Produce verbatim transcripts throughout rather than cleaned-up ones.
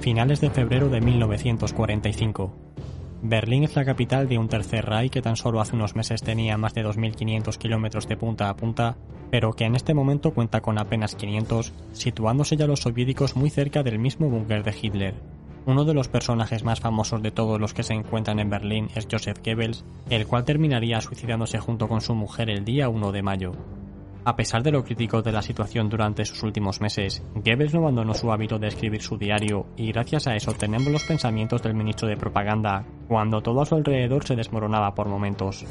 Finales de febrero de mil novecientos cuarenta y cinco. Berlín es la capital de un tercer Reich que tan solo hace unos meses tenía más de dos mil quinientos kilómetros de punta a punta, pero que en este momento cuenta con apenas quinientos, situándose ya los soviéticos muy cerca del mismo búnker de Hitler. Uno de los personajes más famosos de todos los que se encuentran en Berlín es Joseph Goebbels, el cual terminaría suicidándose junto con su mujer el día uno de mayo. A pesar de lo crítico de la situación durante sus últimos meses, Goebbels no abandonó su hábito de escribir su diario, y gracias a eso tenemos los pensamientos del ministro de propaganda, cuando todo a su alrededor se desmoronaba por momentos.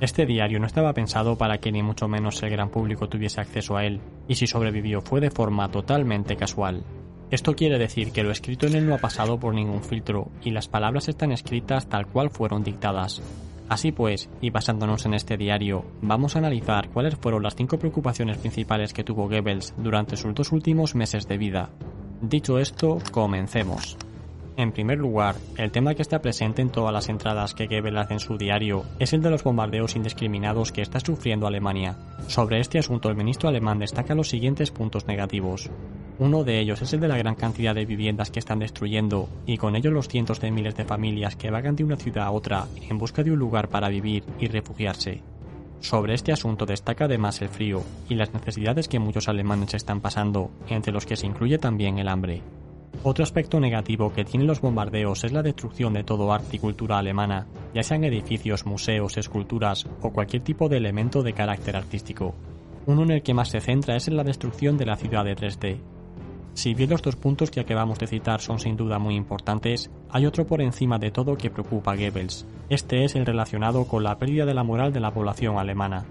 Este diario no estaba pensado para que ni mucho menos el gran público tuviese acceso a él, y si sobrevivió fue de forma totalmente casual. Esto quiere decir que lo escrito en él no ha pasado por ningún filtro, y las palabras están escritas tal cual fueron dictadas. Así pues, y basándonos en este diario, vamos a analizar cuáles fueron las cinco preocupaciones principales que tuvo Goebbels durante sus dos últimos meses de vida. Dicho esto, comencemos. En primer lugar, el tema que está presente en todas las entradas que Goebbels hace en su diario es el de los bombardeos indiscriminados que está sufriendo Alemania. Sobre este asunto, el ministro alemán destaca los siguientes puntos negativos. Uno de ellos es el de la gran cantidad de viviendas que están destruyendo, y con ello los cientos de miles de familias que vagan de una ciudad a otra en busca de un lugar para vivir y refugiarse. Sobre este asunto destaca además el frío y las necesidades que muchos alemanes están pasando, entre los que se incluye también el hambre. Otro aspecto negativo que tienen los bombardeos es la destrucción de todo arte y cultura alemana, ya sean edificios, museos, esculturas o cualquier tipo de elemento de carácter artístico. Uno en el que más se centra es en la destrucción de la ciudad de Dresde. Si bien los dos puntos que acabamos de citar son sin duda muy importantes, hay otro por encima de todo que preocupa a Goebbels. Este es el relacionado con la pérdida de la moral de la población alemana.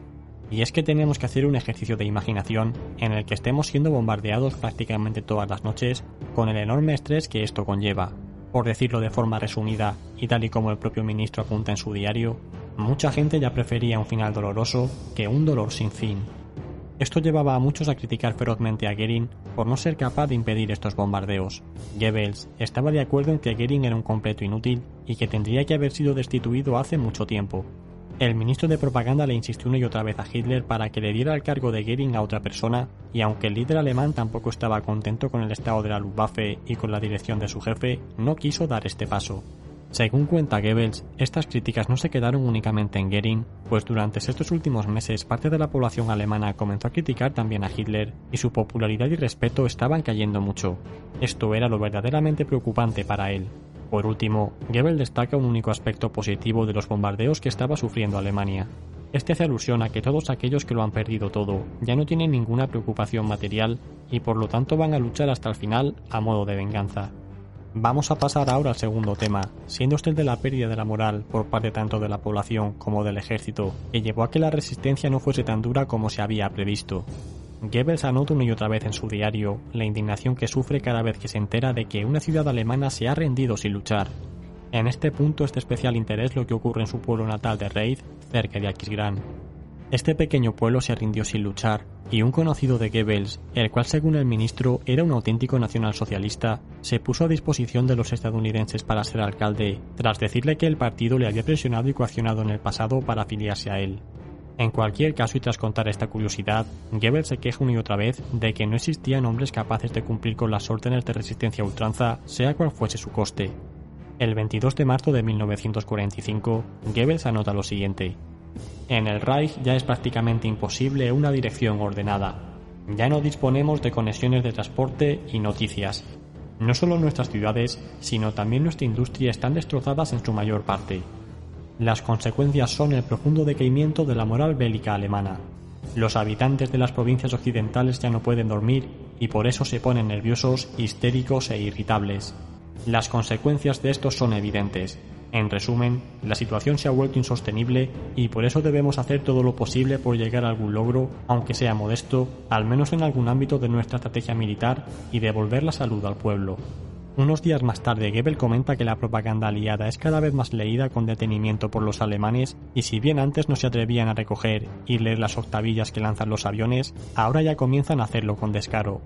Y es que tenemos que hacer un ejercicio de imaginación en el que estemos siendo bombardeados prácticamente todas las noches con el enorme estrés que esto conlleva. Por decirlo de forma resumida, y tal y como el propio ministro apunta en su diario, mucha gente ya prefería un final doloroso que un dolor sin fin. Esto llevaba a muchos a criticar ferozmente a Göring por no ser capaz de impedir estos bombardeos. Goebbels estaba de acuerdo en que Göring era un completo inútil y que tendría que haber sido destituido hace mucho tiempo. El ministro de propaganda le insistió una y otra vez a Hitler para que le diera el cargo de Göring a otra persona, y aunque el líder alemán tampoco estaba contento con el estado de la Luftwaffe y con la dirección de su jefe, no quiso dar este paso. Según cuenta Goebbels, estas críticas no se quedaron únicamente en Göring, pues durante estos últimos meses parte de la población alemana comenzó a criticar también a Hitler, y su popularidad y respeto estaban cayendo mucho. Esto era lo verdaderamente preocupante para él. Por último, Goebbels destaca un único aspecto positivo de los bombardeos que estaba sufriendo Alemania. Este hace alusión a que todos aquellos que lo han perdido todo ya no tienen ninguna preocupación material y por lo tanto van a luchar hasta el final a modo de venganza. Vamos a pasar ahora al segundo tema, siendo este el de la pérdida de la moral por parte tanto de la población como del ejército, que llevó a que la resistencia no fuese tan dura como se había previsto. Goebbels anota una y otra vez en su diario la indignación que sufre cada vez que se entera de que una ciudad alemana se ha rendido sin luchar. En este punto es de especial interés lo que ocurre en su pueblo natal de Reith, cerca de Aquisgrán. Este pequeño pueblo se rindió sin luchar, y un conocido de Goebbels, el cual según el ministro era un auténtico nacionalsocialista, se puso a disposición de los estadounidenses para ser alcalde, tras decirle que el partido le había presionado y coaccionado en el pasado para afiliarse a él. En cualquier caso, y tras contar esta curiosidad, Goebbels se queja una y otra vez de que no existían hombres capaces de cumplir con las órdenes de resistencia a ultranza, sea cual fuese su coste. El veintidós de marzo de mil novecientos cuarenta y cinco, Goebbels anota lo siguiente. En el Reich ya es prácticamente imposible una dirección ordenada. Ya no disponemos de conexiones de transporte y noticias. No solo nuestras ciudades, sino también nuestra industria están destrozadas en su mayor parte. Las consecuencias son el profundo decaimiento de la moral bélica alemana. Los habitantes de las provincias occidentales ya no pueden dormir y por eso se ponen nerviosos, histéricos e irritables. Las consecuencias de esto son evidentes. En resumen, la situación se ha vuelto insostenible y por eso debemos hacer todo lo posible por llegar a algún logro, aunque sea modesto, al menos en algún ámbito de nuestra estrategia militar y devolver la salud al pueblo. Unos días más tarde, Goebbels comenta que la propaganda aliada es cada vez más leída con detenimiento por los alemanes, y si bien antes no se atrevían a recoger y leer las octavillas que lanzan los aviones, ahora ya comienzan a hacerlo con descaro.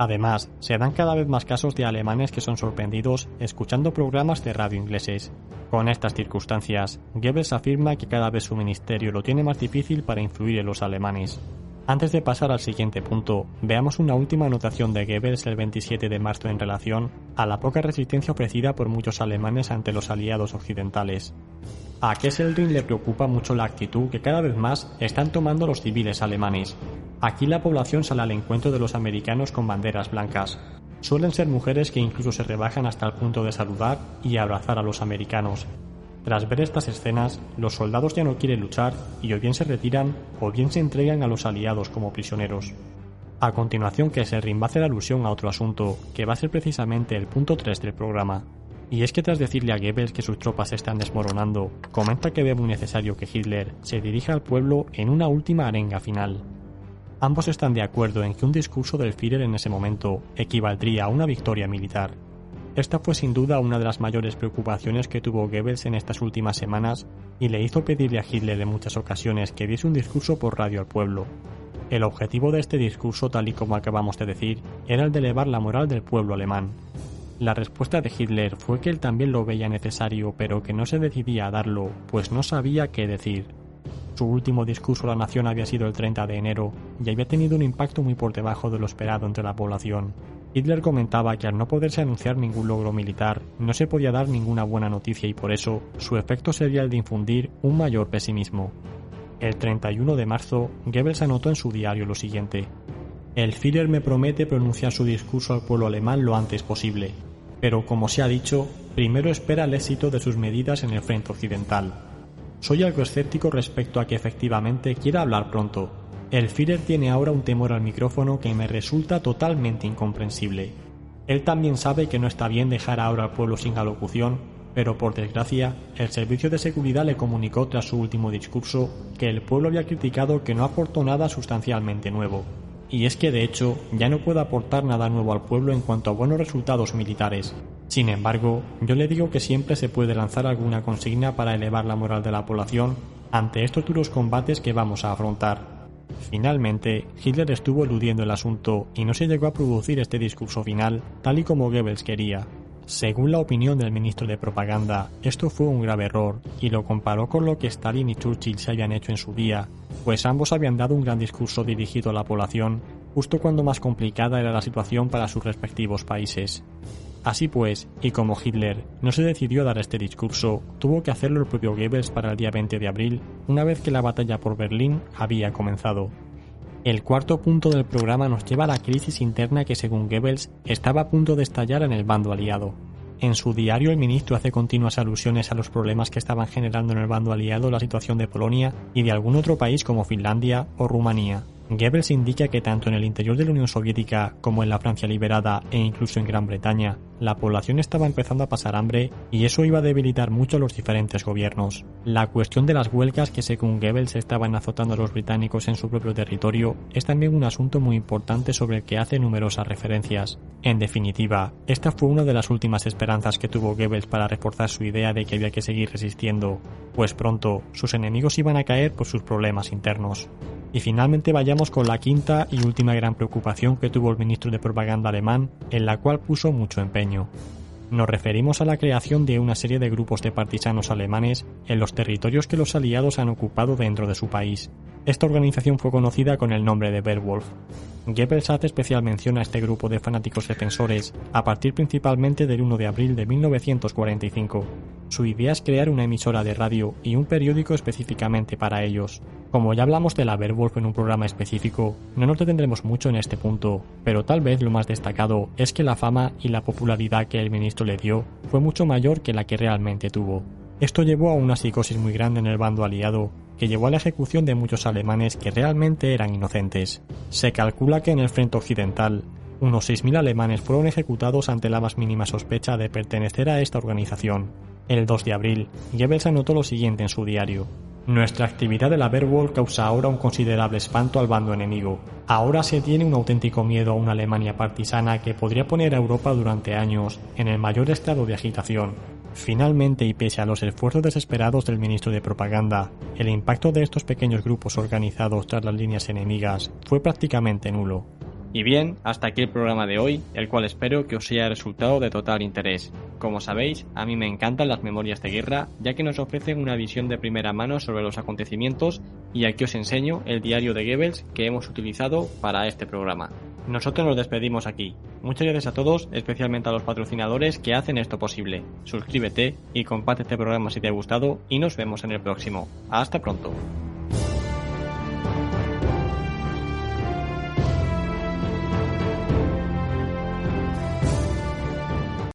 Además, se dan cada vez más casos de alemanes que son sorprendidos escuchando programas de radio ingleses. Con estas circunstancias, Goebbels afirma que cada vez su ministerio lo tiene más difícil para influir en los alemanes. Antes de pasar al siguiente punto, veamos una última anotación de Goebbels el veintisiete de marzo en relación a la poca resistencia ofrecida por muchos alemanes ante los aliados occidentales. A Kesselring le preocupa mucho la actitud que cada vez más están tomando los civiles alemanes. Aquí la población sale al encuentro de los americanos con banderas blancas. Suelen ser mujeres que incluso se rebajan hasta el punto de saludar y abrazar a los americanos. Tras ver estas escenas, los soldados ya no quieren luchar y o bien se retiran o bien se entregan a los aliados como prisioneros. A continuación, Kesselring va a hacer alusión a otro asunto, que va a ser precisamente el punto tres del programa. Y es que tras decirle a Goebbels que sus tropas se están desmoronando, comenta que ve muy necesario que Hitler se dirija al pueblo en una última arenga final. Ambos están de acuerdo en que un discurso del Führer en ese momento equivaldría a una victoria militar. Esta fue sin duda una de las mayores preocupaciones que tuvo Goebbels en estas últimas semanas y le hizo pedirle a Hitler en muchas ocasiones que diese un discurso por radio al pueblo. El objetivo de este discurso, tal y como acabamos de decir, era el de elevar la moral del pueblo alemán. La respuesta de Hitler fue que él también lo veía necesario, pero que no se decidía a darlo, pues no sabía qué decir. Su último discurso a la nación había sido el treinta de enero y había tenido un impacto muy por debajo de lo esperado entre la población. Hitler comentaba que al no poderse anunciar ningún logro militar, no se podía dar ninguna buena noticia y por eso, su efecto sería el de infundir un mayor pesimismo. El treinta y uno de marzo, Goebbels anotó en su diario lo siguiente: «El Führer me promete pronunciar su discurso al pueblo alemán lo antes posible, pero como se ha dicho, primero espera el éxito de sus medidas en el frente occidental. Soy algo escéptico respecto a que efectivamente quiera hablar pronto. El Führer tiene ahora un temor al micrófono que me resulta totalmente incomprensible. Él también sabe que no está bien dejar ahora al pueblo sin alocución, pero por desgracia, el servicio de seguridad le comunicó tras su último discurso que el pueblo había criticado que no aportó nada sustancialmente nuevo. Y es que de hecho, ya no puedo aportar nada nuevo al pueblo en cuanto a buenos resultados militares. Sin embargo, yo le digo que siempre se puede lanzar alguna consigna para elevar la moral de la población ante estos duros combates que vamos a afrontar». Finalmente, Hitler estuvo eludiendo el asunto y no se llegó a producir este discurso final tal y como Goebbels quería. Según la opinión del ministro de propaganda, esto fue un grave error y lo comparó con lo que Stalin y Churchill se habían hecho en su día, pues ambos habían dado un gran discurso dirigido a la población justo cuando más complicada era la situación para sus respectivos países. Así pues, y como Hitler no se decidió a dar este discurso, tuvo que hacerlo el propio Goebbels para el día veinte de abril, una vez que la batalla por Berlín había comenzado. El cuarto punto del programa nos lleva a la crisis interna que, según Goebbels, estaba a punto de estallar en el bando aliado. En su diario, el ministro hace continuas alusiones a los problemas que estaban generando en el bando aliado la situación de Polonia y de algún otro país como Finlandia o Rumanía. Goebbels indica que tanto en el interior de la Unión Soviética como en la Francia liberada e incluso en Gran Bretaña, la población estaba empezando a pasar hambre y eso iba a debilitar mucho a los diferentes gobiernos. La cuestión de las huelgas que, según Goebbels, estaban azotando a los británicos en su propio territorio es también un asunto muy importante sobre el que hace numerosas referencias. En definitiva, esta fue una de las últimas esperanzas que tuvo Goebbels para reforzar su idea de que había que seguir resistiendo, pues pronto sus enemigos iban a caer por sus problemas internos. Y finalmente vayamos con la quinta y última gran preocupación que tuvo el ministro de propaganda alemán, en la cual puso mucho empeño. Nos referimos a la creación de una serie de grupos de partisanos alemanes en los territorios que los aliados han ocupado dentro de su país. Esta organización fue conocida con el nombre de Werwolf. Goebbels hace especial mención a este grupo de fanáticos defensores a partir principalmente del uno de abril de mil novecientos cuarenta y cinco. Su idea es crear una emisora de radio y un periódico específicamente para ellos. Como ya hablamos de la Werwolf en un programa específico, no nos detendremos mucho en este punto, pero tal vez lo más destacado es que la fama y la popularidad que el ministro le dio fue mucho mayor que la que realmente tuvo. Esto llevó a una psicosis muy grande en el bando aliado, que llevó a la ejecución de muchos alemanes que realmente eran inocentes. Se calcula que en el frente occidental, unos seis mil alemanes fueron ejecutados ante la más mínima sospecha de pertenecer a esta organización. El dos de abril, Goebbels anotó lo siguiente en su diario. Nuestra actividad de la Werwolf causa ahora un considerable espanto al bando enemigo. Ahora se tiene un auténtico miedo a una Alemania partisana que podría poner a Europa durante años en el mayor estado de agitación. Finalmente, y pese a los esfuerzos desesperados del ministro de propaganda, el impacto de estos pequeños grupos organizados tras las líneas enemigas fue prácticamente nulo. Y bien, hasta aquí el programa de hoy, el cual espero que os haya resultado de total interés. Como sabéis, a mí me encantan las memorias de guerra, ya que nos ofrecen una visión de primera mano sobre los acontecimientos, y aquí os enseño el diario de Goebbels que hemos utilizado para este programa. Nosotros nos despedimos aquí. Muchas gracias a todos, especialmente a los patrocinadores que hacen esto posible. Suscríbete y comparte este programa si te ha gustado, y nos vemos en el próximo. Hasta pronto.